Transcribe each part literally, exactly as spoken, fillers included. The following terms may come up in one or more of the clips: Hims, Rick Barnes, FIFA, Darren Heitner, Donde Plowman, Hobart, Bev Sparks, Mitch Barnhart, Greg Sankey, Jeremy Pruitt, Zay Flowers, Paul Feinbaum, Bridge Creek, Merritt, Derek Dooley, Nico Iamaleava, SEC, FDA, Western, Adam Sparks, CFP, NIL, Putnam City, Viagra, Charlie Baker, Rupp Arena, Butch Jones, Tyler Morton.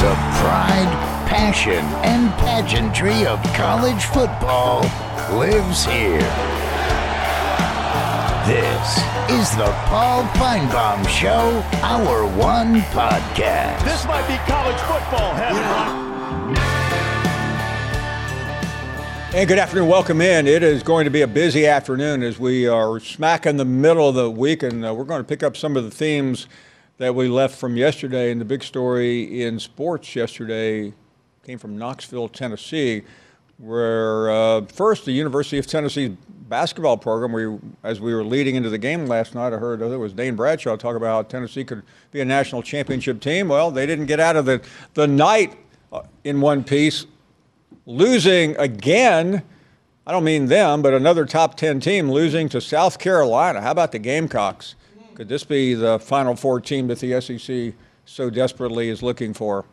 The pride, passion, and pageantry of college football lives here. This is the Paul Feinbaum Show, Hour One Podcast. This might be college football heaven. Hey, good afternoon. Welcome in. It is going to be a busy afternoon as we are smack in the middle of the week, and uh, we're going to pick up some of the themes that we left from yesterday. And the big story in sports yesterday came from Knoxville, Tennessee, where uh, first the University of Tennessee's basketball program, we, as we were leading into the game last night, I heard it was Dane Bradshaw talk about how Tennessee could be a national championship team. Well, they didn't get out of the, the night in one piece, losing again. I don't mean them, but another top ten team losing to South Carolina. How about the Gamecocks? Could this be the Final Four team that the S E C so desperately is looking for?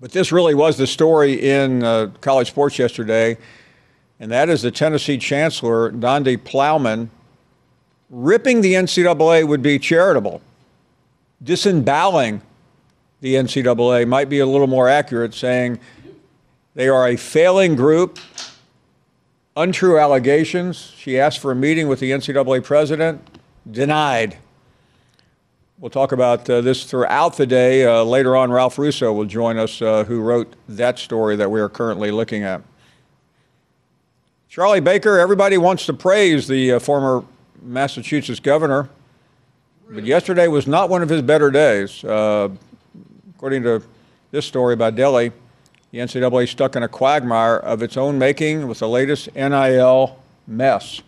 But this really was the story in uh, college sports yesterday, and that is the Tennessee Chancellor, Donde Plowman, ripping the N C double A would be charitable. Disemboweling the N C double A might be a little more accurate, saying they are a failing group. Untrue allegations. She asked for a meeting with the N C double A president. Denied. We'll talk about uh, this throughout the day. Uh, later on, Ralph Russo will join us, uh, who wrote that story that we are currently looking at. Charlie Baker, everybody wants to praise the uh, former Massachusetts governor, but yesterday was not one of his better days. Uh, according to this story by Delhi, the N C double A stuck in a quagmire of its own making with the latest N I L mess.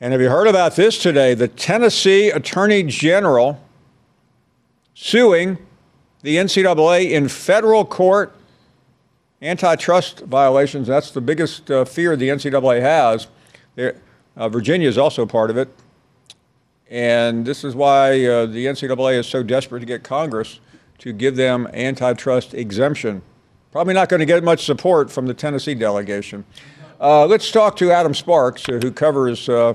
And have you heard about this today? The Tennessee Attorney General suing the N C double A in federal court. Antitrust violations, that's the biggest uh, fear the N C double A has. Uh, Virginia is also part of it. And this is why uh, the N C double A is so desperate to get Congress to give them antitrust exemption. Probably not going to get much support from the Tennessee delegation. Uh, let's talk to Adam Sparks, uh, who covers uh,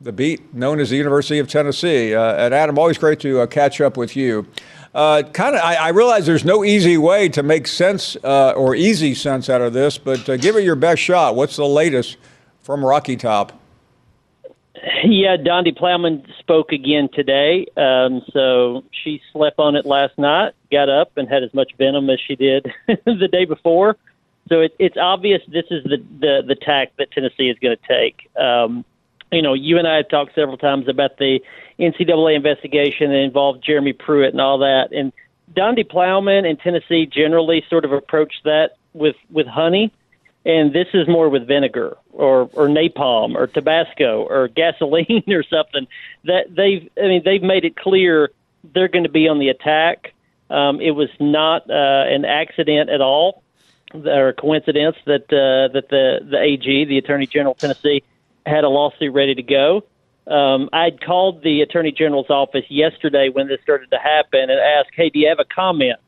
the beat known as the University of Tennessee. Uh, and Adam, always great to uh, catch up with you. Uh, kind of, I, I realize there's no easy way to make sense uh, or easy sense out of this, but uh, give it your best shot. What's the latest from Rocky Top? Yeah, Donde Plowman spoke again today, um, so she slept on it last night, got up and had as much venom as she did the day before. So it, it's obvious this is the, the, the tack that Tennessee is going to take. Um, you know, you and I have talked several times about the N C double A investigation that involved Jeremy Pruitt and all that, and Donde Plowman and Tennessee generally sort of approached that with, with honey. And this is more with vinegar or, or napalm or Tabasco or gasoline or something that they've, I mean, they've made it clear they're going to be on the attack. Um, it was not uh, an accident at all or a coincidence that uh, that the, the A G, the Attorney General of Tennessee, had a lawsuit ready to go. Um, I'd called the Attorney General's office yesterday when this started to happen and asked, hey, do you have a comment?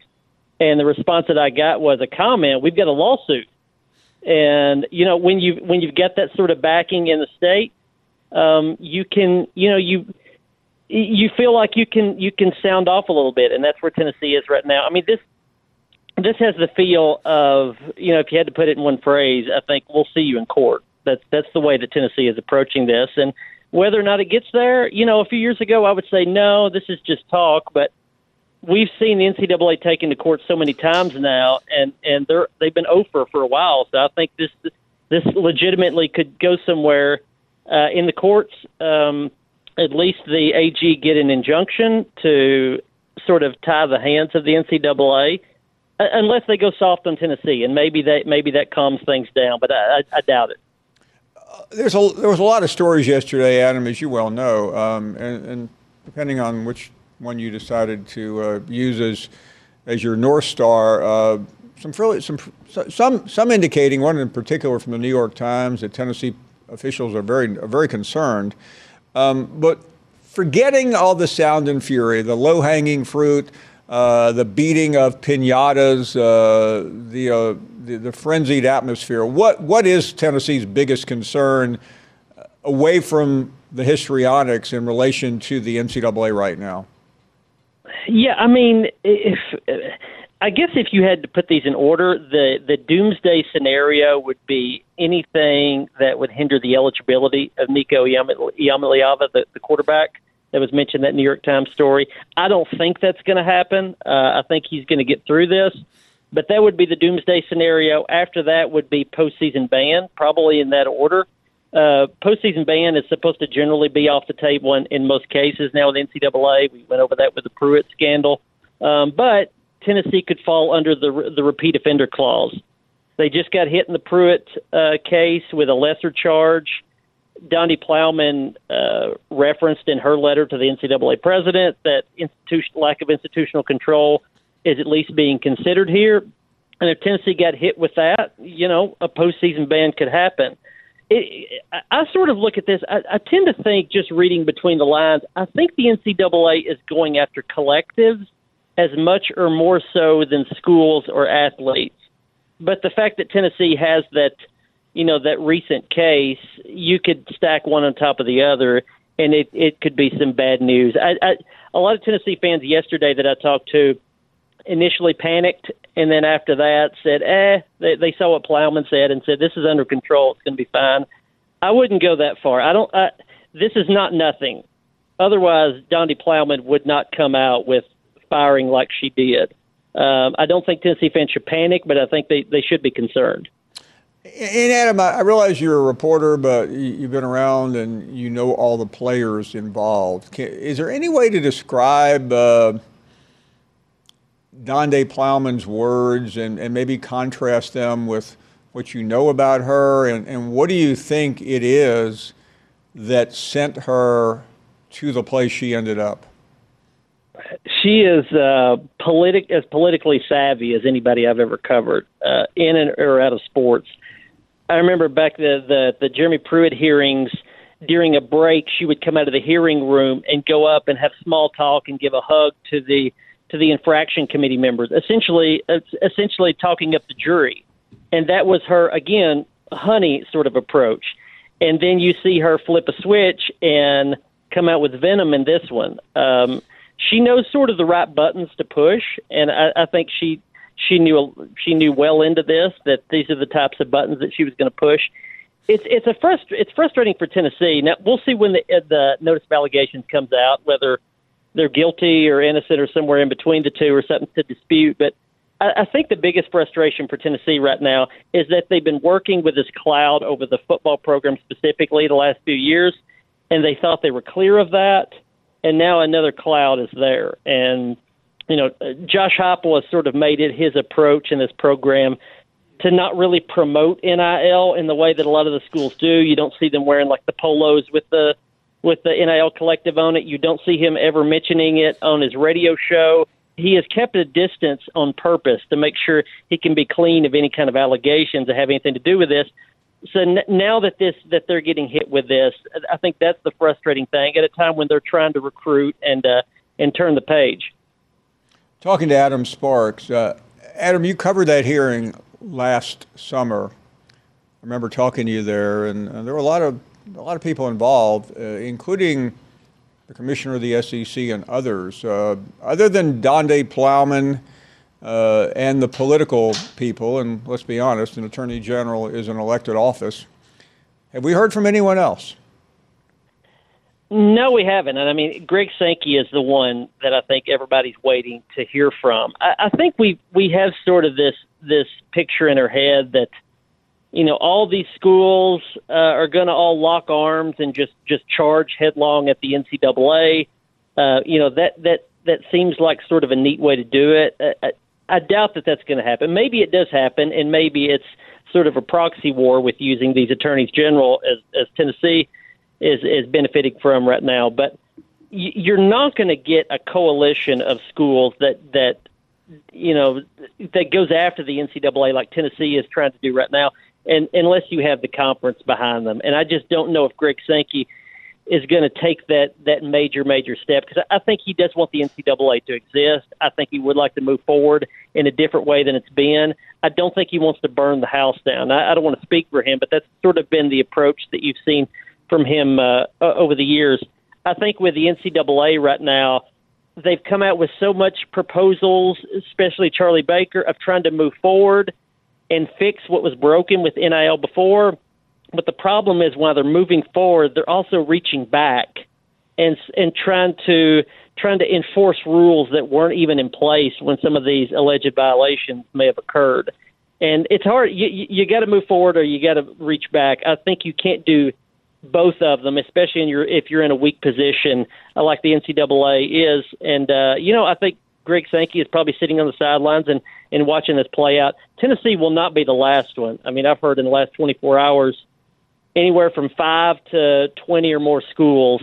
And the response that I got was a comment. We've got a lawsuit. And, you know, when you when you've got that sort of backing in the state, um, you can, you know, you you feel like you can you can sound off a little bit. And that's where Tennessee is right now. I mean, this this has the feel of, you know, if you had to put it in one phrase, I think we'll see you in court. That's that's the way that Tennessee is approaching this. And whether or not it gets there, you know, a few years ago, I would say, no, this is just talk. But we've seen the N C double A taken to court so many times now, and, and they're, they've been over for a while. So I think this this legitimately could go somewhere uh, in the courts. Um, at least the A G get an injunction to sort of tie the hands of the N C double A, unless they go soft on Tennessee, and maybe that maybe that calms things down. But I, I, I doubt it. Uh, there's a there was a lot of stories yesterday, Adam, as you well know, um, and. and depending on which one you decided to uh, use as as your North Star, uh, some fairly, some some some indicating, one in particular from the New York Times, that Tennessee officials are very are very concerned. Um, but forgetting all the sound and fury, the low-hanging fruit, uh, the beating of piñatas, uh, the, uh, the the frenzied atmosphere, what what is Tennessee's biggest concern away from the histrionics in relation to the N C double A right now? Yeah, I mean, if I guess if you had to put these in order, the, the doomsday scenario would be anything that would hinder the eligibility of Nico Iamaleava, the, the quarterback that was mentioned in that New York Times story. I don't think that's going to happen. Uh, I think he's going to get through this. But that would be the doomsday scenario. After that would be postseason ban, probably in that order. Uh, postseason ban is supposed to generally be off the table in, in most cases now with N C double A. We went over that with the Pruitt scandal. Um, but Tennessee could fall under the the repeat offender clause. They just got hit in the Pruitt uh, case with a lesser charge. Donde Plowman uh, referenced in her letter to the N C double A president that institution, lack of institutional control is at least being considered here. And if Tennessee got hit with that, you know, a postseason ban could happen. It, I sort of look at this, I, I tend to think, just reading between the lines, I think the N C double A is going after collectives as much or more so than schools or athletes. But the fact that Tennessee has that, you know, that recent case, you could stack one on top of the other, and it, it could be some bad news. I, I, a lot of Tennessee fans yesterday that I talked to initially panicked, and then after that said, eh, they, they saw what Plowman said and said, this is under control, it's going to be fine. I wouldn't go that far. I don't. I, this is not nothing. Otherwise, Donde Plowman would not come out with firing like she did. Um, I don't think Tennessee fans should panic, but I think they, they should be concerned. And Adam, I realize you're a reporter, but you've been around and you know all the players involved. Can, is there any way to describe uh, Donde Plowman's words and, and maybe contrast them with what you know about her, and, and what do you think it is that sent her to the place she ended up? She is uh, politic as politically savvy as anybody I've ever covered, uh, in and or out of sports. I remember back the, the the Jeremy Pruitt hearings. During a break, she would come out of the hearing room and go up and have small talk and give a hug to the to the infraction committee members, essentially essentially talking up the jury. And that was her, again, honey sort of approach. And then you see her flip a switch and come out with venom in this one. Um, she knows sort of the right buttons to push, and I, I think she she knew she knew well into this that these are the types of buttons that she was going to push. It's it's a frust- it's frustrating for Tennessee. Now, we'll see when the, the notice of allegations comes out, whether they're guilty or innocent or somewhere in between the two or something to dispute. But I, I think the biggest frustration for Tennessee right now is that they've been working with this cloud over the football program specifically the last few years, and they thought they were clear of that. And now another cloud is there. And, you know, Josh Heupel has sort of made it his approach in this program to not really promote N I L in the way that a lot of the schools do. You don't see them wearing, like, the polos with the with the N I L collective on it. You don't see him ever mentioning it on his radio show. He has kept a distance on purpose to make sure he can be clean of any kind of allegations that have anything to do with this. So now that this that they're getting hit with this, I think that's the frustrating thing at a time when they're trying to recruit and uh, and turn the page. Talking to Adam Sparks, uh, Adam, you covered that hearing last summer. I remember talking to you there, and, and there were a lot of a lot of people involved, uh, including the commissioner of the S E C and others. Uh, other than Donde Plowman. Uh, and the political people, and let's be honest, an attorney general is an elected office. Have we heard from anyone else? No, we haven't. And I mean, Greg Sankey is the one that I think everybody's waiting to hear from. I, I think we we have sort of this this picture in our head that, you know, all these schools uh, are going to all lock arms and just just charge headlong at the N C double A. Uh, you know, that that that seems like sort of a neat way to do it. Uh, I doubt that that's going to happen. Maybe it does happen, and maybe it's sort of a proxy war with using these attorneys general as, as Tennessee is, is benefiting from right now. But you're not going to get a coalition of schools that, that you know that goes after the N C double A like Tennessee is trying to do right now, and unless you have the conference behind them. And I just don't know if Greg Sankey is going to take that that major, major step, because I think he does want the N C double A to exist. I think he would like to move forward in a different way than it's been. I don't think he wants to burn the house down. I, I don't want to speak for him, but that's sort of been the approach that you've seen from him uh, over the years. I think with the N C double A right now, they've come out with so much proposals, especially Charlie Baker, of trying to move forward and fix what was broken with N I L before. But the problem is, while they're moving forward, they're also reaching back and and trying to trying to enforce rules that weren't even in place when some of these alleged violations may have occurred. And it's hard. You, you got to move forward or you got to reach back. I think you can't do both of them, especially in your, if you're in a weak position like the N C double A is. And, uh, you know, I think Greg Sankey is probably sitting on the sidelines and, and watching this play out. Tennessee will not be the last one. I mean, I've heard in the last twenty-four hours anywhere from five to twenty or more schools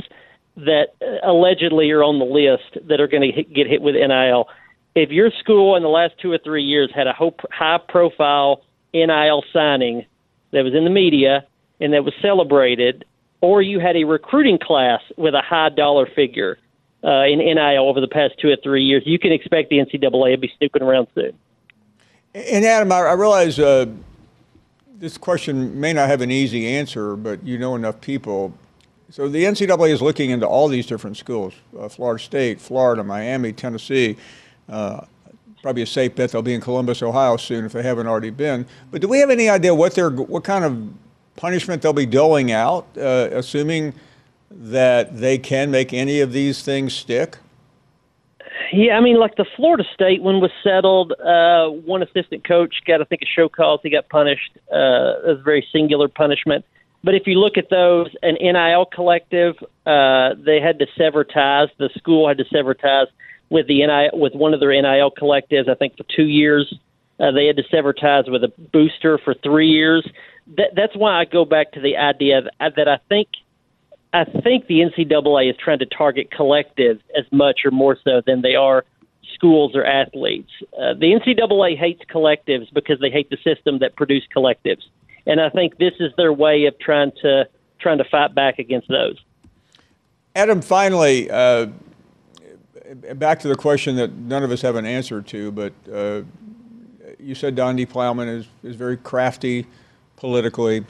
that allegedly are on the list that are going to get hit with N I L. If your school in the last two or three years had a high-profile N I L signing that was in the media and that was celebrated, or you had a recruiting class with a high dollar figure uh, in N I L over the past two or three years, you can expect the N C double A to be snooping around soon. And, Adam, I, I realize uh, this question may not have an easy answer, but you know enough people. So the N C double A is looking into all these different schools, uh, Florida State, Florida, Miami, Tennessee. Uh, probably a safe bet they'll be in Columbus, Ohio soon if they haven't already been. But do we have any idea what they're, what kind of punishment they'll be doling out, uh, assuming that they can make any of these things stick? Yeah, I mean, like the Florida State one was settled. Uh, one assistant coach got, I think, a show cause. He got punished. Uh, it was a very singular punishment. But if you look at those, an N I L collective, uh, they had to sever ties. The school had to sever ties with the N I L, with one of their N I L collectives, I think, for two years. Uh, they had to sever ties with a booster for three years. That, that's why I go back to the idea that, that I think I think the N C double A is trying to target collectives as much or more so than they are schools or athletes. Uh, the N C double A hates collectives because they hate the system that produced collectives, and I think this is their way of trying to trying to fight back against those. Adam, finally, uh, back to the question that none of us have an answer to, but uh, you said Donde Plowman is is very crafty politically.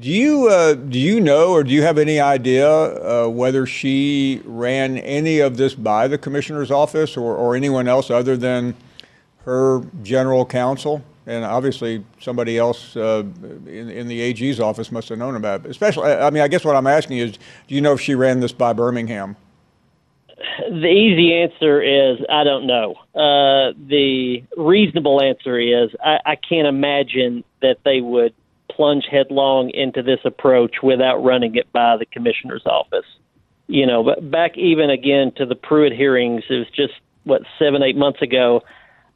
Do you uh, do you know or do you have any idea uh, whether she ran any of this by the commissioner's office or, or anyone else other than her general counsel? And obviously somebody else uh, in, in the A G's office must have known about it. Especially, I mean, I guess what I'm asking is, do you know if she ran this by Birmingham? The easy answer is I don't know. Uh, the reasonable answer is I, I can't imagine that they would plunge headlong into this approach without running it by the commissioner's office. You know, but back even again to the Pruitt hearings, it was just, what, seven, eight months ago.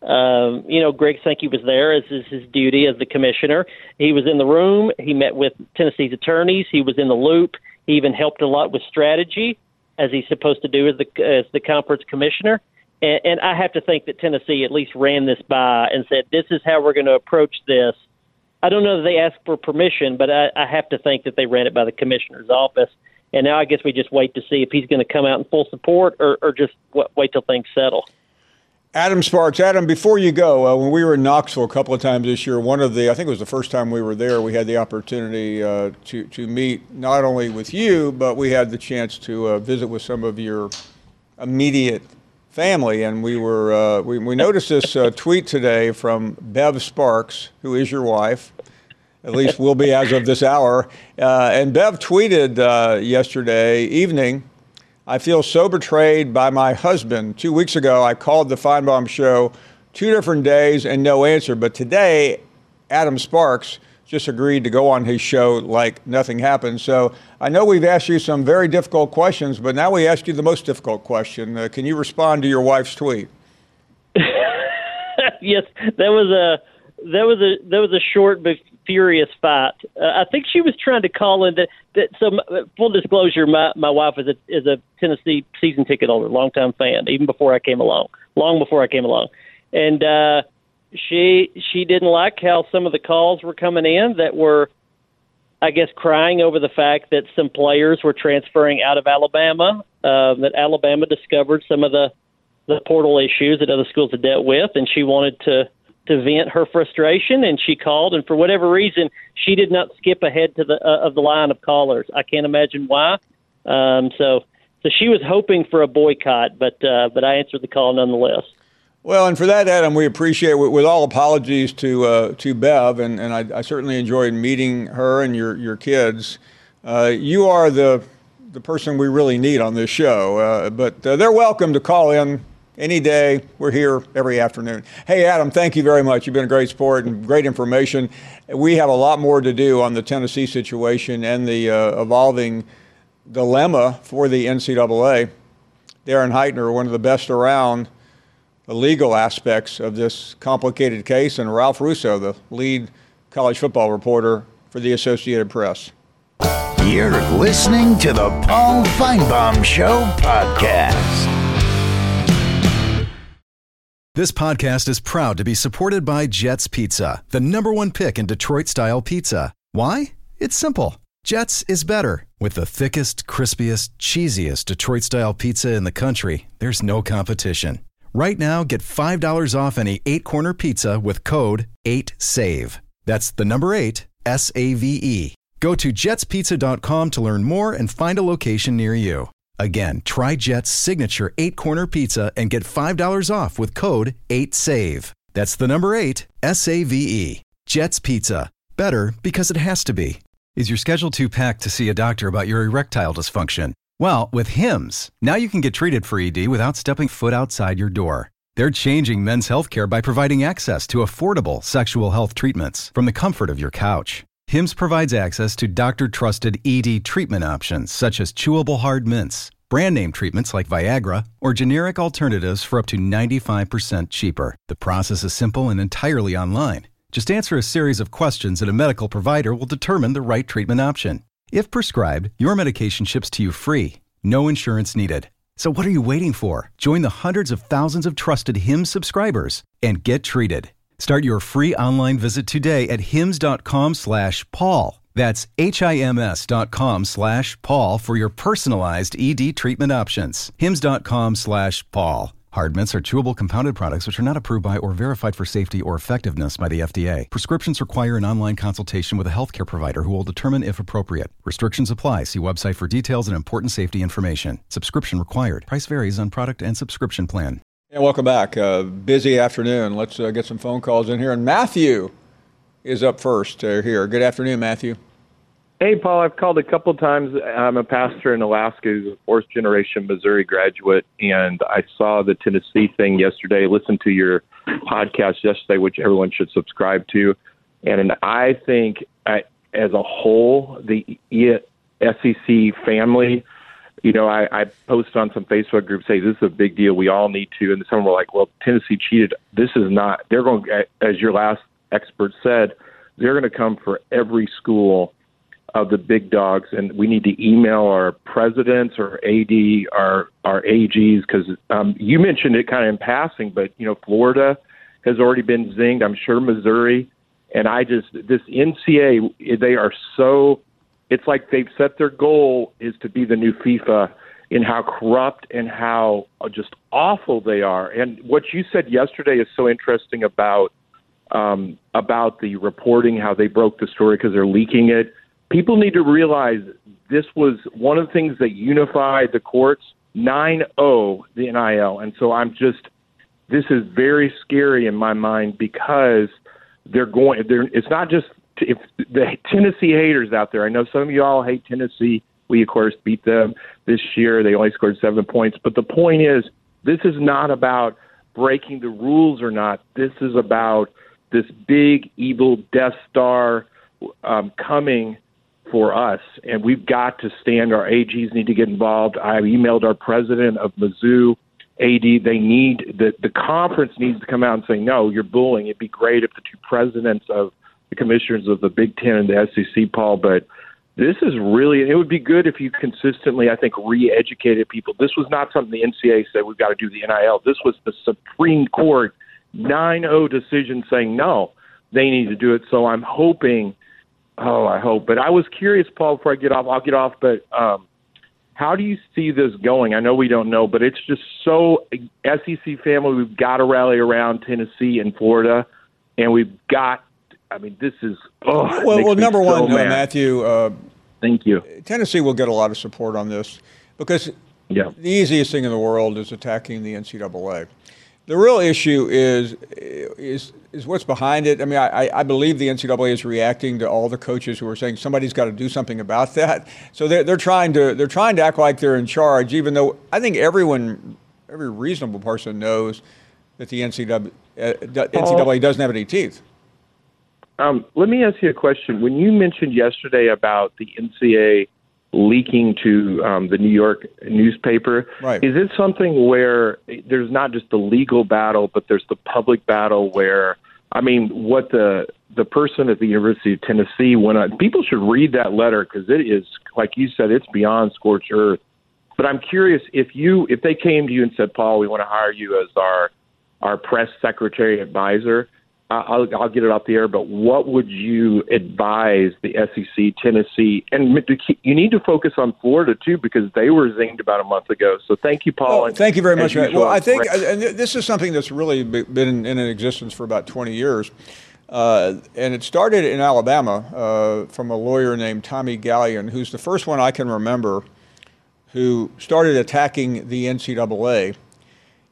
Um, you know, Greg Sankey was there, as is his duty as the commissioner. He was in the room. He met with Tennessee's attorneys. He was in the loop. He even helped a lot with strategy, as he's supposed to do as the, as the conference commissioner. And, and I have to think that Tennessee at least ran this by and said, this is how we're going to approach this. I don't know that they asked for permission, but I, I have to think that they ran it by the commissioner's office. And now I guess we just wait to see if he's going to come out in full support or, or just w- wait till things settle. Adam Sparks. Adam, before you go, uh, when we were in Knoxville a couple of times this year, one of the, I think it was the first time we were there, we had the opportunity uh, to, to meet not only with you, but we had the chance to uh, visit with some of your immediate family. And we were, uh, we, we noticed this uh, tweet today from Bev Sparks, who is your wife, at least will be as of this hour. Uh, and Bev tweeted uh, yesterday evening, I feel so betrayed by my husband. Two weeks ago, I called the Feinbaum Show two different days and no answer. But today, Adam Sparks just agreed to go on his show like nothing happened. So I know we've asked you some very difficult questions, but now we asked you the most difficult question. Uh, can you respond to your wife's tweet? Yes, that was a that was a that was a short but furious fight. Uh, I think she was trying to call in that. that so, uh, full disclosure, my, my wife is a is a Tennessee season ticket holder, longtime fan, even before I came along, long before I came along, and uh, she she didn't like how some of the calls were coming in that were, I guess, crying over the fact that some players were transferring out of Alabama, uh, that Alabama discovered some of the, the portal issues that other schools had dealt with, and she wanted to, to vent her frustration, and she called, and for whatever reason, she did not skip ahead to the uh, of the line of callers. I can't imagine why. Um, so so she was hoping for a boycott, but uh, but I answered the call nonetheless. Well, and for that, Adam, we appreciate, with all apologies to uh, to Bev, and, and I, I certainly enjoyed meeting her and your, your kids. Uh, you are the the person we really need on this show, uh, but uh, they're welcome to call in any day. We're here every afternoon. Hey, Adam, thank you very much. You've been a great sport and great information. We have a lot more to do on the Tennessee situation and the uh, evolving dilemma for the N C double A. Darren Heitner, one of the best around, the legal aspects of this complicated case, and Ralph Russo, the lead college football reporter for the Associated Press. You're listening to the Paul Feinbaum Show podcast. This podcast is proud to be supported by Jets Pizza, the number one pick in Detroit-style pizza. Why? It's simple. Jets is better. With the thickest, crispiest, cheesiest Detroit-style pizza in the country, there's no competition. Right now, get five dollars off any eight-corner pizza with code eight save. That's the number eight, S A V E. Go to jets pizza dot com to learn more and find a location near you. Again, try Jet's signature eight-corner pizza and get five dollars off with code eight save. That's the number eight, S A V E. Jet's Pizza. Better because it has to be. Is your schedule too packed to see a doctor about your erectile dysfunction? Well, with Hims, now you can get treated for E D without stepping foot outside your door. They're changing men's healthcare by providing access to affordable sexual health treatments from the comfort of your couch. Hims provides access to doctor-trusted E D treatment options such as chewable hard mints, brand-name treatments like Viagra, or generic alternatives for up to ninety-five percent cheaper. The process is simple and entirely online. Just answer a series of questions and a medical provider will determine the right treatment option. If prescribed, your medication ships to you free, no insurance needed. So what are you waiting for? Join the hundreds of thousands of trusted Hims subscribers and get treated. Start your free online visit today at hims dot com slash Paul. That's H I M S dot com slash Paul for your personalized E D treatment options. hims dot com slash Paul. Hard mints are chewable compounded products which are not approved by or verified for safety or effectiveness by the F D A. Prescriptions require an online consultation with a healthcare provider who will determine if appropriate. Restrictions apply. See website for details and important safety information. Subscription required. Price varies on product and subscription plan. Yeah, welcome back. Uh, busy afternoon. Let's uh, get some phone calls in here. And Matthew is up first uh, here. Good afternoon, Matthew. Hey, Paul, I've called a couple times. I'm a pastor in Alaska who's a fourth-generation Missouri graduate, and I saw the Tennessee thing yesterday, listened to your podcast yesterday, which everyone should subscribe to. And, and I think I, as a whole, the S E C family, you know, I, I posted on some Facebook groups, hey, this is a big deal. We all need to. And some were like, well, Tennessee cheated. This is not – they're going – as your last expert said, they're going to come for every school of the big dogs, and we need to email our presidents or A D, our, our A Gs, because um, you mentioned it kind of in passing, but, you know, Florida has already been zinged. I'm sure Missouri. And I just, this N C A A, they are so, it's like they've set their goal is to be the new FIFA in how corrupt and how just awful they are. And what you said yesterday is so interesting about, um, about the reporting, how they broke the story because they're leaking it. People need to realize this was one of the things that unified the courts, nine oh the N I L. And so I'm just, this is very scary in my mind because they're going, they're, it's not just, if the Tennessee haters out there, I know some of you all hate Tennessee. We, of course, beat them this year. They only scored seven points. But the point is, this is not about breaking the rules or not. This is about this big, evil Death Star um, coming for us, and we've got to stand. Our A Gs need to get involved. I emailed our president of Mizzou, A D. They need the the conference needs to come out and say, no, you're bullying. It'd be great if the two presidents of the commissioners of the Big Ten and the S E C, Paul, but this is really, it would be good if you consistently, I think, re-educated people. This was not something the N C double A said, we've got to do the N I L. This was the Supreme Court nine oh decision saying, no, they need to do it. So I'm hoping, oh, I hope. But I was curious, Paul, before I get off, I'll get off, but um, how do you see this going? I know we don't know, but it's just so, S E C family, we've got to rally around Tennessee and Florida, and we've got, I mean, this is, oh, well, well number so one, no, Matthew, uh, thank you. Tennessee will get a lot of support on this because yeah. the easiest thing in the world is attacking the N C double A. The real issue is is is what's behind it. I mean, I, I believe the N C double A is reacting to all the coaches who are saying somebody's got to do something about that. So they're they're trying to they're trying to act like they're in charge, even though I think everyone, every reasonable person knows that the N C double A, uh, N C double A doesn't have any teeth. Um, let me ask you a question. When you mentioned yesterday about the N C double A leaking to um, the New York newspaper, right. Is it something where there's not just the legal battle, but there's the public battle where, I mean, what the the person at the University of Tennessee went on, people should read that letter because it is, like you said, it's beyond scorched earth. But I'm curious if you if they came to you and said, Paul, we want to hire you as our, our press secretary advisor, I'll, I'll get it off the air, but what would you advise the S E C, Tennessee, and you need to focus on Florida too because they were zinged about a month ago. So thank you, Paul. Well, thank you very much. Well, I think and this is something that's really been in existence for about twenty years, uh, and it started in Alabama uh, from a lawyer named Tommy Gallion, who's the first one I can remember who started attacking the N C double A.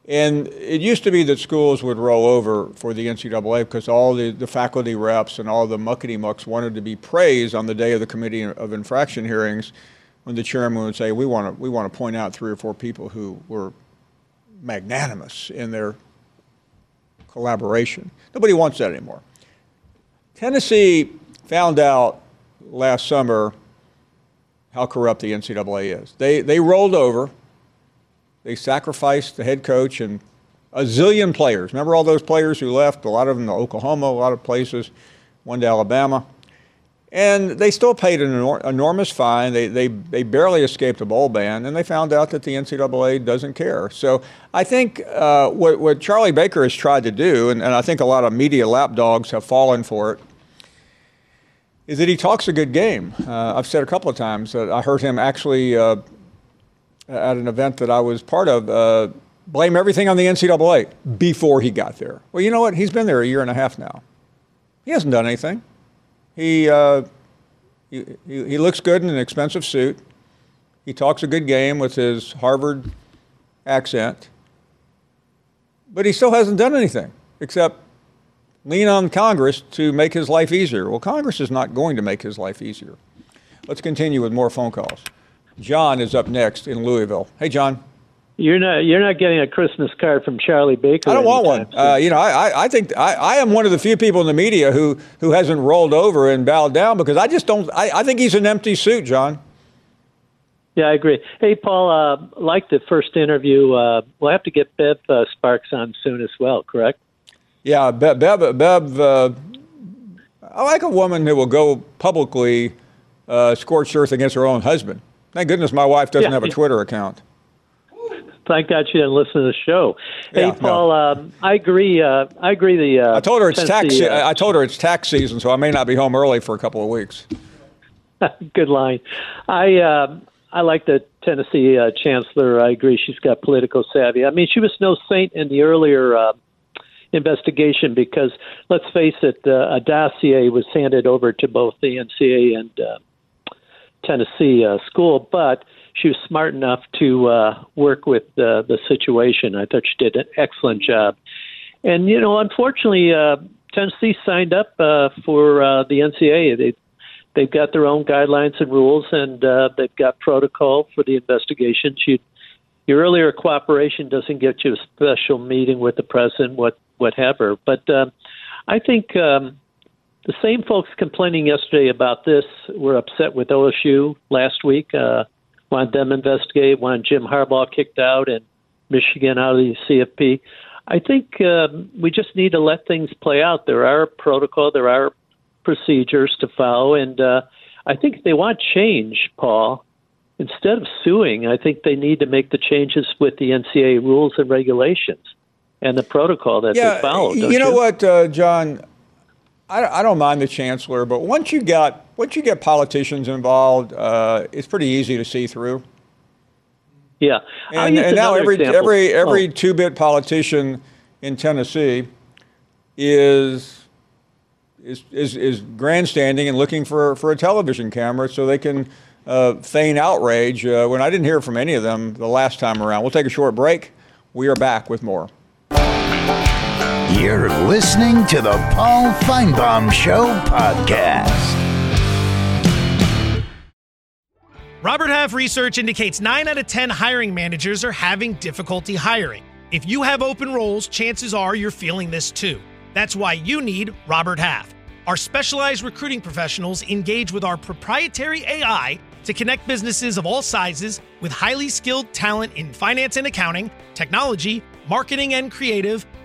And it used to be that schools would roll over for the N C double A because all the, the faculty reps and all the muckety-mucks wanted to be praised on the day of the Committee of Infraction hearings when the chairman would say, we want to we want to point out three or four people who were magnanimous in their collaboration. Nobody wants that anymore. Tennessee found out last summer how corrupt the N C double A is. They they rolled over. They sacrificed the head coach and a zillion players. Remember all those players who left, a lot of them to Oklahoma, a lot of places, one to Alabama. And they still paid an enor- enormous fine. They, they, they barely escaped a bowl ban, and they found out that the N C double A doesn't care. So I think uh, what, what Charlie Baker has tried to do, and, and I think a lot of media lapdogs have fallen for it, is that he talks a good game. Uh, I've said a couple of times that I heard him actually uh, – at an event that I was part of, uh, blame everything on the N C double A before he got there. Well, you know what? He's been there a year and a half now. He hasn't done anything. He uh, he, he looks good in an expensive suit. He talks a good game with his Harvard accent. But he still hasn't done anything except lean on Congress to make his life easier. Well, Congress is not going to make his life easier. Let's continue with more phone calls. John is up next in Louisville. Hey, John. You're not you're not getting a Christmas card from Charlie Baker. I don't want one. Uh, you know, I I think I, I am one of the few people in the media who who hasn't rolled over and bowed down because I just don't. I, I think he's an empty suit, John. Yeah, I agree. Hey, Paul, uh, like the first interview, uh, we'll have to get Bev uh, Sparks on soon as well. Correct? Yeah, Bev. Bev. Bev uh, I like a woman who will go publicly uh, scorched earth against her own husband. Thank goodness my wife doesn't yeah. have a Twitter account. Thank God she didn't listen to the show. Yeah, hey, Paul, no. um, I agree. Uh, I agree. The uh, I told her it's tax. The, uh, I told her it's tax season, so I may not be home early for a couple of weeks. Good line. I uh, I like the Tennessee uh, chancellor. I agree. She's got political savvy. I mean, she was no saint in the earlier uh, investigation because let's face it, uh, a dossier was handed over to both the N C double A and. Uh, Tennessee uh, school, but she was smart enough to uh, work with uh, the situation. I thought she did an excellent job. And, you know, unfortunately, uh, Tennessee signed up uh, for uh, the N C double A. They, they've got their own guidelines and rules, and uh, they've got protocol for the investigation. You, your earlier cooperation doesn't get you a special meeting with the president, what, whatever. But uh, I think um, – the same folks complaining yesterday about this were upset with O S U last week, uh, wanted them investigated, wanted Jim Harbaugh kicked out and Michigan out of the C F P. I think um, we just need to let things play out. There are protocol, there are procedures to follow. And uh, I think if they want change, Paul, instead of suing, I think they need to make the changes with the N C double A rules and regulations and the protocol that yeah, they follow. You know you? what, uh, John? I, I don't mind the chancellor, but once you got once you get politicians involved, uh, it's pretty easy to see through. Yeah, and, and now every example. every every oh. two-bit politician in Tennessee is is is, is grandstanding and looking for, for a television camera so they can uh, feign outrage. Uh, when I didn't hear from any of them the last time around. We'll take a short break. We are back with more. You're listening to the Paul Feinbaum Show podcast. Robert Half research indicates nine out of ten hiring managers are having difficulty hiring. If you have open roles, chances are you're feeling this too. That's why you need Robert Half. Our specialized recruiting professionals engage with our proprietary A I to connect businesses of all sizes with highly skilled talent in finance and accounting, technology, marketing and creative,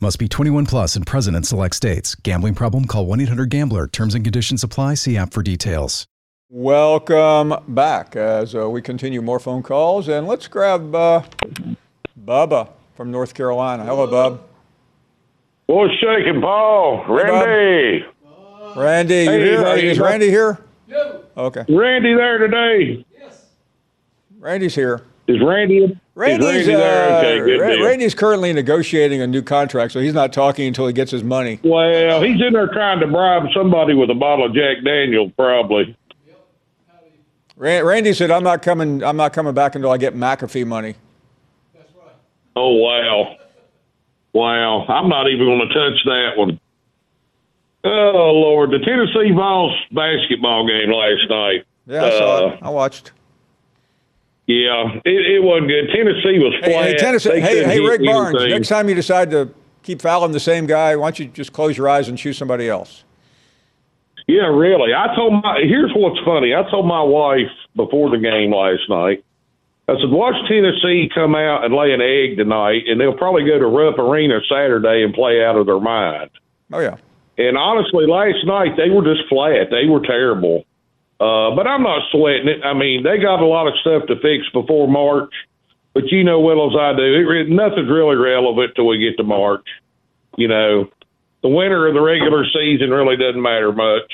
Must be twenty-one plus and present in select states. Gambling problem? Call one eight hundred gambler. Terms and conditions apply. See app for details. Welcome back as uh, we continue more phone calls. And let's grab uh, Bubba from North Carolina. Hello, Bub. What's shaking, Paul? Randy. Hey, Randy, you here? Hey, is Randy here? No. Okay. Randy there today? Yes. Randy's here. Is Randy... Randy's, Randy there? Okay, good deal. Randy's currently negotiating a new contract, so he's not talking until he gets his money. Well, he's in there trying to bribe somebody with a bottle of Jack Daniel, probably. Randy said, "I'm not coming. I'm not coming back until I get McAfee money." That's right. Oh wow, wow! I'm not even going to touch that one. Oh Lord, the Tennessee Vols basketball game last night. Yeah, I saw uh, it. I watched. Yeah, it, it wasn't good. Tennessee was flat. Hey, hey, Tennessee, hey, hey Rick Barnes, anything. Next time you decide to keep fouling the same guy, why don't you just close your eyes and shoot somebody else? Yeah, really. I told my. Here's what's funny. I told my wife before the game last night, I said, watch Tennessee come out and lay an egg tonight, and they'll probably go to Rupp Arena Saturday and play out of their mind. Oh, yeah. And honestly, last night, they were just flat. They were terrible. Uh, but I'm not sweating it. I mean, they got a lot of stuff to fix before March, but you know well as I do, it, nothing's really relevant till we get to March. You know, the winter of the regular season really doesn't matter much.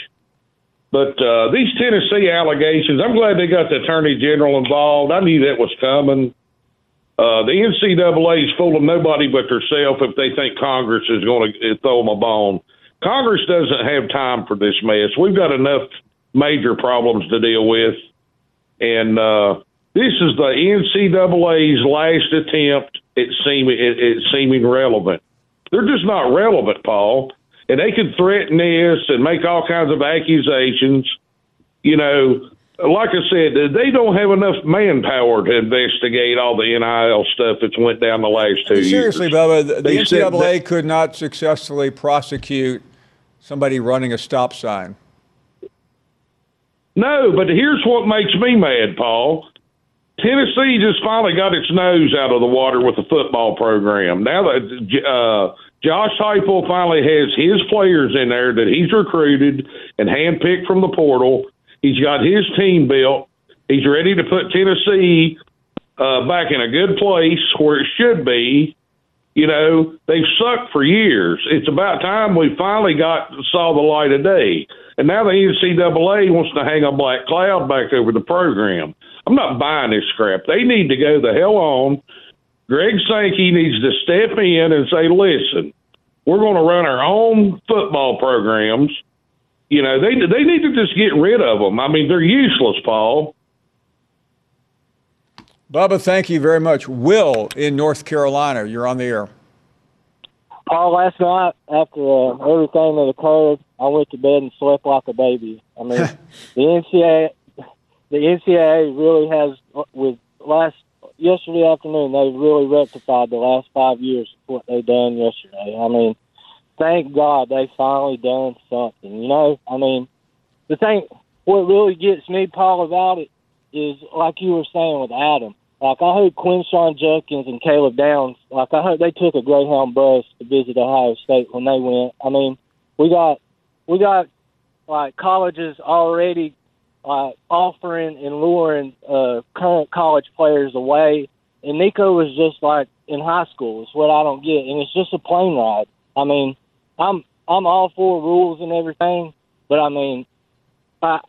But uh, these Tennessee allegations, I'm glad they got the Attorney General involved. I knew that was coming. Uh, the N C double A is full of nobody but herself if they think Congress is going to throw them a bone. Congress doesn't have time for this mess. We've got enough major problems to deal with. And uh, this is the N C double A's last attempt at seeming, at, at seeming relevant. They're just not relevant, Paul. And they can threaten this and make all kinds of accusations. You know, like I said, they don't have enough manpower to investigate all the N I L stuff that's went down the last two Seriously, years. Seriously, Bubba, the, the N C double A that, could not successfully prosecute somebody running a stop sign. No, but here's what makes me mad, Paul. Tennessee just finally got its nose out of the water with the football program. Now that uh, Josh Heupel finally has his players in there that he's recruited and handpicked from the portal, he's got his team built. He's ready to put Tennessee uh, back in a good place where it should be. You know, they've sucked for years. It's about time we finally got saw the light of day. And now the N C double A wants to hang a black cloud back over the program. I'm not buying this crap. They need to go the hell on. Greg Sankey needs to step in and say, listen, we're going to run our own football programs. You know, they they need to just get rid of them. I mean, they're useless, Paul. Bubba, thank you very much. Will in North Carolina, you're on the air. Paul, last night, after uh, everything that occurred, I went to bed and slept like a baby. I mean, the N C A A, the N C A A really has, with last yesterday afternoon, they really rectified the last five years of what they done yesterday. I mean, thank God they finally done something. You know, I mean, the thing, what really gets me, Paul, about it is, like you were saying with Adam, like, I hope Quinshon Judkins and Caleb Downs, like, I hope they took a Greyhound bus to visit Ohio State when they went. I mean, we got, we got like, colleges already, like, offering and luring uh, current college players away. And Nico was just, like, in high school. It's what I don't get. And it's just a plane ride. I mean, I'm I'm all for rules and everything, but, I mean, I,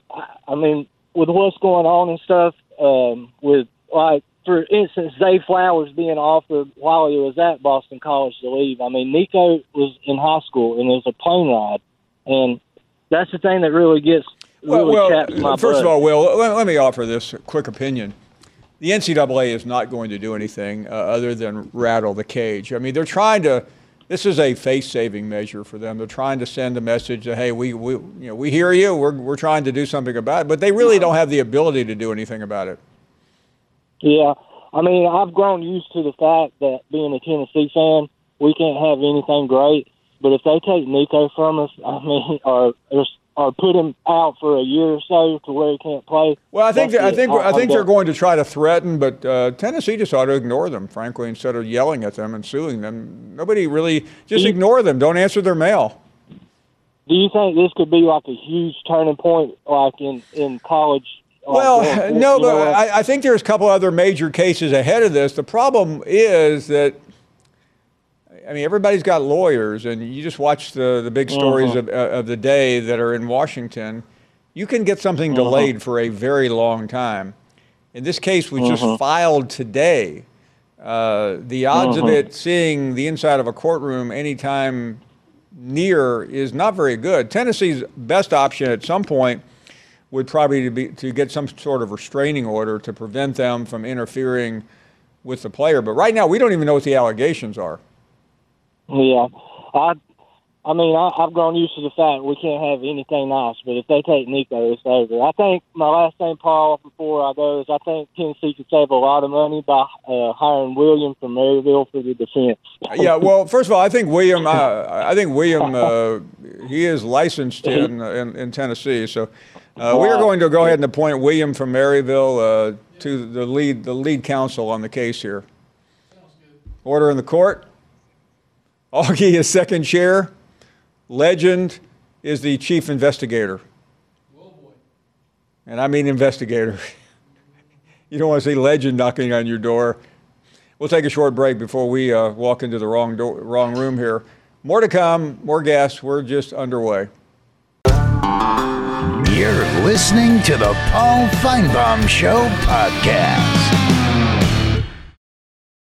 I mean, with what's going on and stuff, um, with, like, for instance, Zay Flowers being offered while he was at Boston College to leave. I mean, Nico was in high school, and it was a plane ride. And that's the thing that really gets really well, well, my first butt. of all, Will, let, let me offer this quick opinion. The N C A A is not going to do anything uh, other than rattle the cage. I mean, they're trying to – this is a face-saving measure for them. They're trying to send a message that, hey, we, we, you know, we hear you. We're, we're trying to do something about it. But they really don't have the ability to do anything about it. Yeah, I mean, I've grown used to the fact that being a Tennessee fan, we can't have anything great. But if they take Nico from us, I mean, or or put him out for a year or so to where he can't play. Well, I think I think I, I think they're going to try to threaten, but uh, Tennessee just ought to ignore them, frankly, instead of yelling at them and suing them. Nobody really just you, ignore them. Don't answer their mail. Do you think this could be like a huge turning point, like in in college? Well, no, but I, I think there's a couple other major cases ahead of this. The problem is that, I mean, everybody's got lawyers, and you just watch the, the big stories uh-huh. of, of the day that are in Washington. You can get something uh-huh. delayed for a very long time. In this case, we uh-huh. just filed today. Uh, the odds uh-huh. of it seeing the inside of a courtroom anytime near is not very good. Tennessee's best option at some point would probably be to get some sort of restraining order to prevent them from interfering with the player. But right now, we don't even know what the allegations are. Yeah. I I mean, I, I've grown used to the fact we can't have anything nice, but if they take Nico, it's over. I think my last thing, Paul, before I go, is I think Tennessee could save a lot of money by uh, hiring William from Maryville for the defense. Yeah, well, first of all, I think William, uh, I think William, uh, he is licensed in, in, in Tennessee, so... Uh, we are going to go ahead and appoint William from Maryville uh, to the lead the lead counsel on the case here. Order in the court. Augie is second chair. Legend is the chief investigator. And I mean investigator. You don't want to see Legend knocking on your door. We'll take a short break before we uh, walk into the wrong do- wrong room here. More to come, more gas. We're just underway. You're listening to the Paul Feinbaum Show podcast.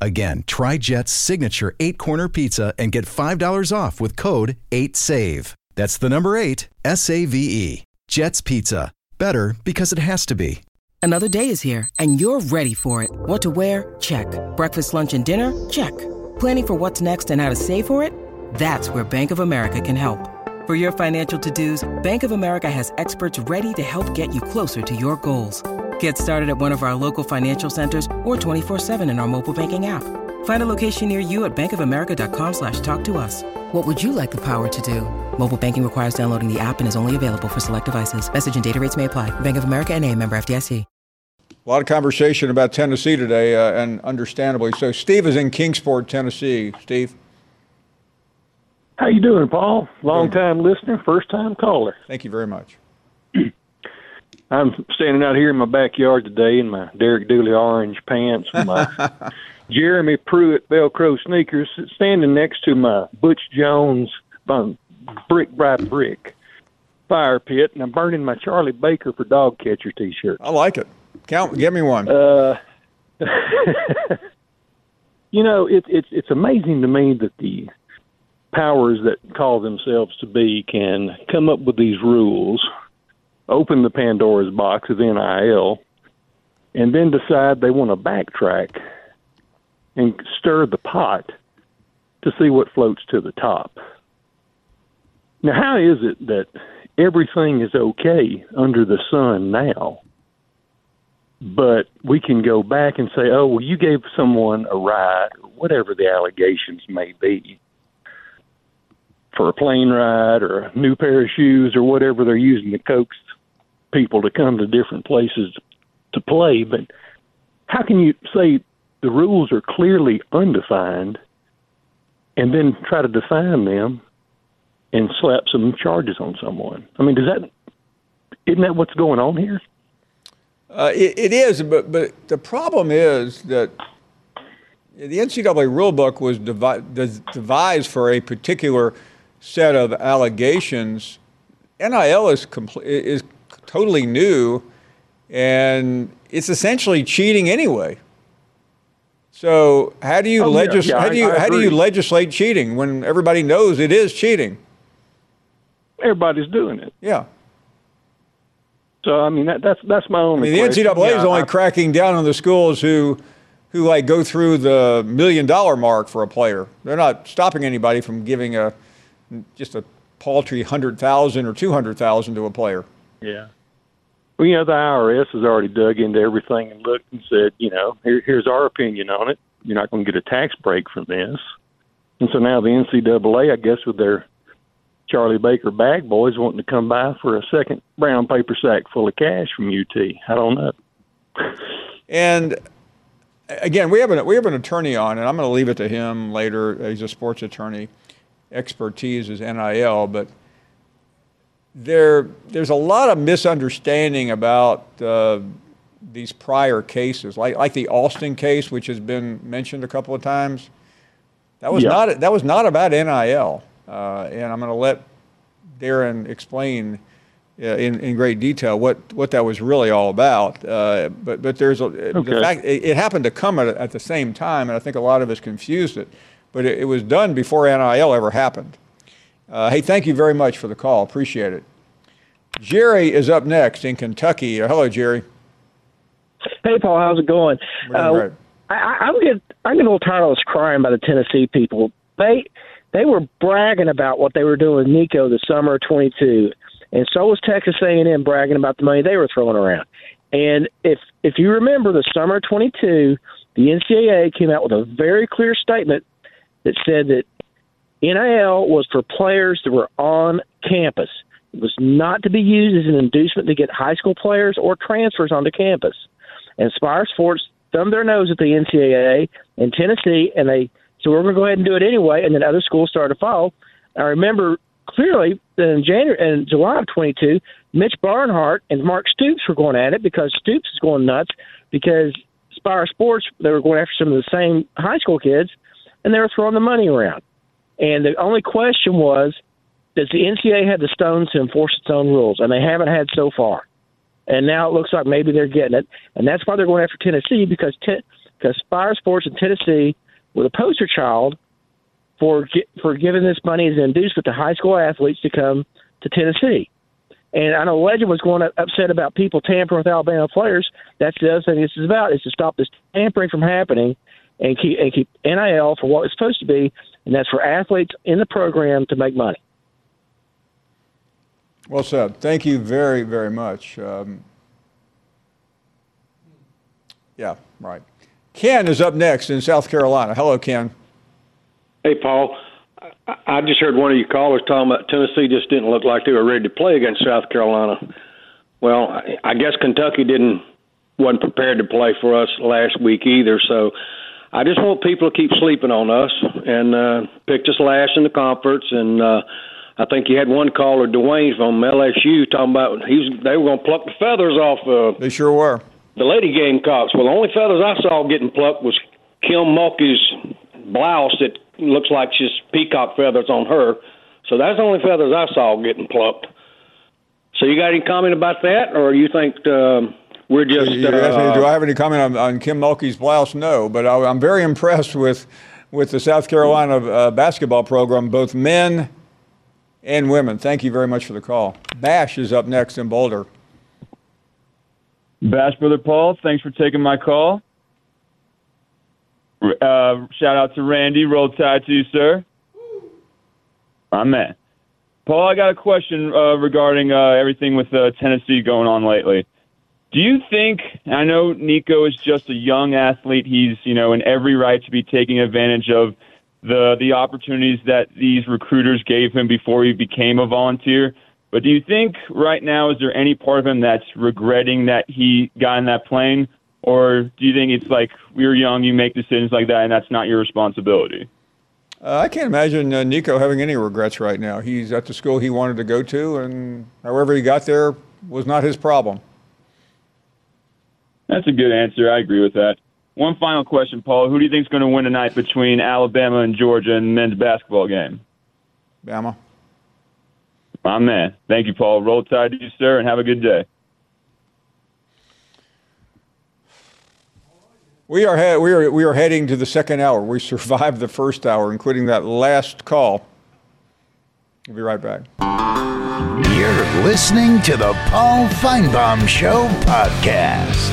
Again, try Jet's signature eight-corner pizza and get five dollars off with code eight save. That's the number eight, S A V E. Jet's Pizza. Better because it has to be. Another day is here, and you're ready for it. What to wear? Check. Breakfast, lunch, and dinner? Check. Planning for what's next and how to save for it? That's where Bank of America can help. For your financial to-dos, Bank of America has experts ready to help get you closer to your goals. Get started at one of our local financial centers or twenty-four seven in our mobile banking app. Find a location near you at bankofamerica.com slash talk to us. What would you like the power to do? Mobile banking requires downloading the app and is only available for select devices. Message and data rates may apply. Bank of America N A, member F D I C. A lot of conversation about Tennessee today, uh, and understandably so. Steve is in Kingsport, Tennessee. Steve? How you doing, Paul? Long-time listener, first-time caller. Thank you very much. I'm standing out here in my backyard today in my Derek Dooley orange pants and my Jeremy Pruitt Velcro sneakers, standing next to my Butch Jones brick by brick fire pit, and I'm burning my Charlie Baker for dog catcher T-shirt. I like it. Count, get me one. Uh, you know, it's it, it's amazing to me that the powers that call themselves to be can come up with these rules, open the Pandora's box of N I L, and then decide they want to backtrack and stir the pot to see what floats to the top. Now, how is it that everything is okay under the sun now, but we can go back and say, oh, well, you gave someone a ride, or whatever the allegations may be, for a plane ride or a new pair of shoes or whatever they're using to coax people to come to different places to play. But how can you say the rules are clearly undefined and then try to define them and slap some charges on someone? I mean, does that isn't that what's going on here? Uh, it, it is, but but the problem is that the N C double A rulebook was devi- devised for a particular set of allegations. N I L is compl- is totally new, and it's essentially cheating anyway. So how do you oh, legis- yeah, yeah, how do you I, I how do you legislate cheating when everybody knows it is cheating? Everybody's doing it. Yeah. So I mean that, that's that's my only. I mean, the question. N C double A yeah, is only I, cracking down on the schools who who like go through the million dollar mark for a player. They're not stopping anybody from giving a just a paltry hundred thousand or two hundred thousand to a player. Yeah. Well, you know, the I R S has already dug into everything and looked and said, you know, here, here's our opinion on it. You're not going to get a tax break from this. And so now the N C double A, I guess, with their Charlie Baker bag boys wanting to come by for a second brown paper sack full of cash from U T. I don't know. And again, we have an we have an attorney on, and I'm going to leave it to him later. He's a sports attorney. Expertise is N I L, but there there's a lot of misunderstanding about uh, these prior cases, like like the Austin case, which has been mentioned a couple of times. That was yeah. not that was not about N I L. Uh, and I'm going to let Darren explain uh, in, in great detail what, what that was really all about. Uh, but but there's a, okay. the fact it, it happened to come at, at the same time, and I think a lot of us confused it. But it, it was done before N I L ever happened. Uh, hey, thank you very much for the call. Appreciate it. Jerry is up next in Kentucky. Hello, Jerry. Hey, Paul. How's it going? Uh, right. I, I'm getting I'm getting a little tired of this crying by the Tennessee people. They. They were bragging about what they were doing with Nico the summer of twenty-two, and so was Texas A and M bragging about the money they were throwing around. And if if you remember the summer of twenty-two, the N C double A came out with a very clear statement that said that N I L was for players that were on campus. It was not to be used as an inducement to get high school players or transfers onto campus. And Spyre Sports thumbed their nose at the N C double A in Tennessee, and they So we're going to go ahead and do it anyway, and then other schools started to follow. I remember clearly that in January and July of twenty-two, Mitch Barnhart and Mark Stoops were going at it because Stoops is going nuts because Spyre Sports, they were going after some of the same high school kids, and they were throwing the money around. And the only question was, does the N C double A have the stones to enforce its own rules? And they haven't had so far. And now it looks like maybe they're getting it, and that's why they're going after Tennessee because te- because Spyre Sports in Tennessee – with a poster child for for giving this money as an inducement to high school athletes to come to Tennessee. And I know Legend was going upset about people tampering with Alabama players. That's the other thing this is about, is to stop this tampering from happening and keep, and keep N I L for what it's supposed to be, and that's for athletes in the program to make money. Well said. Thank you very, very much. Um, yeah, right. Ken is up next in South Carolina. Hello, Ken. Hey, Paul. I, I just heard one of your callers talking about Tennessee just didn't look like they were ready to play against South Carolina. Well, I, I guess Kentucky didn't wasn't prepared to play for us last week either. So I just want people to keep sleeping on us and uh, picked us last in the conference. And uh, I think you had one caller, Dwayne from L S U, talking about he was, they were going to pluck the feathers off. Uh, they sure were. The Lady Gamecocks. Well, the only feathers I saw getting plucked was Kim Mulkey's blouse that looks like she's peacock feathers on her. So that's the only feathers I saw getting plucked. So you got any comment about that, or you think um, we're just... You're uh, asking, do I have any comment on, on Kim Mulkey's blouse? No, but I, I'm very impressed with, with the South Carolina uh, basketball program, both men and women. Thank you very much for the call. Bash is up next in Boulder. Bash, Brother Paul, thanks for taking my call. Uh, shout out to Randy. Roll Tide to you, sir. My man. Paul, I got a question uh, regarding uh, everything with uh, Tennessee going on lately. Do you think, I know Nico is just a young athlete. He's, you know, in every right to be taking advantage of the the opportunities that these recruiters gave him before he became a volunteer. But do you think right now, is there any part of him that's regretting that he got in that plane? Or do you think it's like, you're young, you make decisions like that, and that's not your responsibility? Uh, I can't imagine uh, Nico having any regrets right now. He's at the school he wanted to go to, and however he got there was not his problem. That's a good answer. I agree with that. One final question, Paul. Who do you think is going to win tonight between Alabama and Georgia in the men's basketball game? Bama. My man. Thank you, Paul. Roll Tide to you, sir, and have a good day. We are, he- we, are, we are heading to the second hour. We survived the first hour, including that last call. We'll be right back. You're listening to the Paul Feinbaum Show podcast.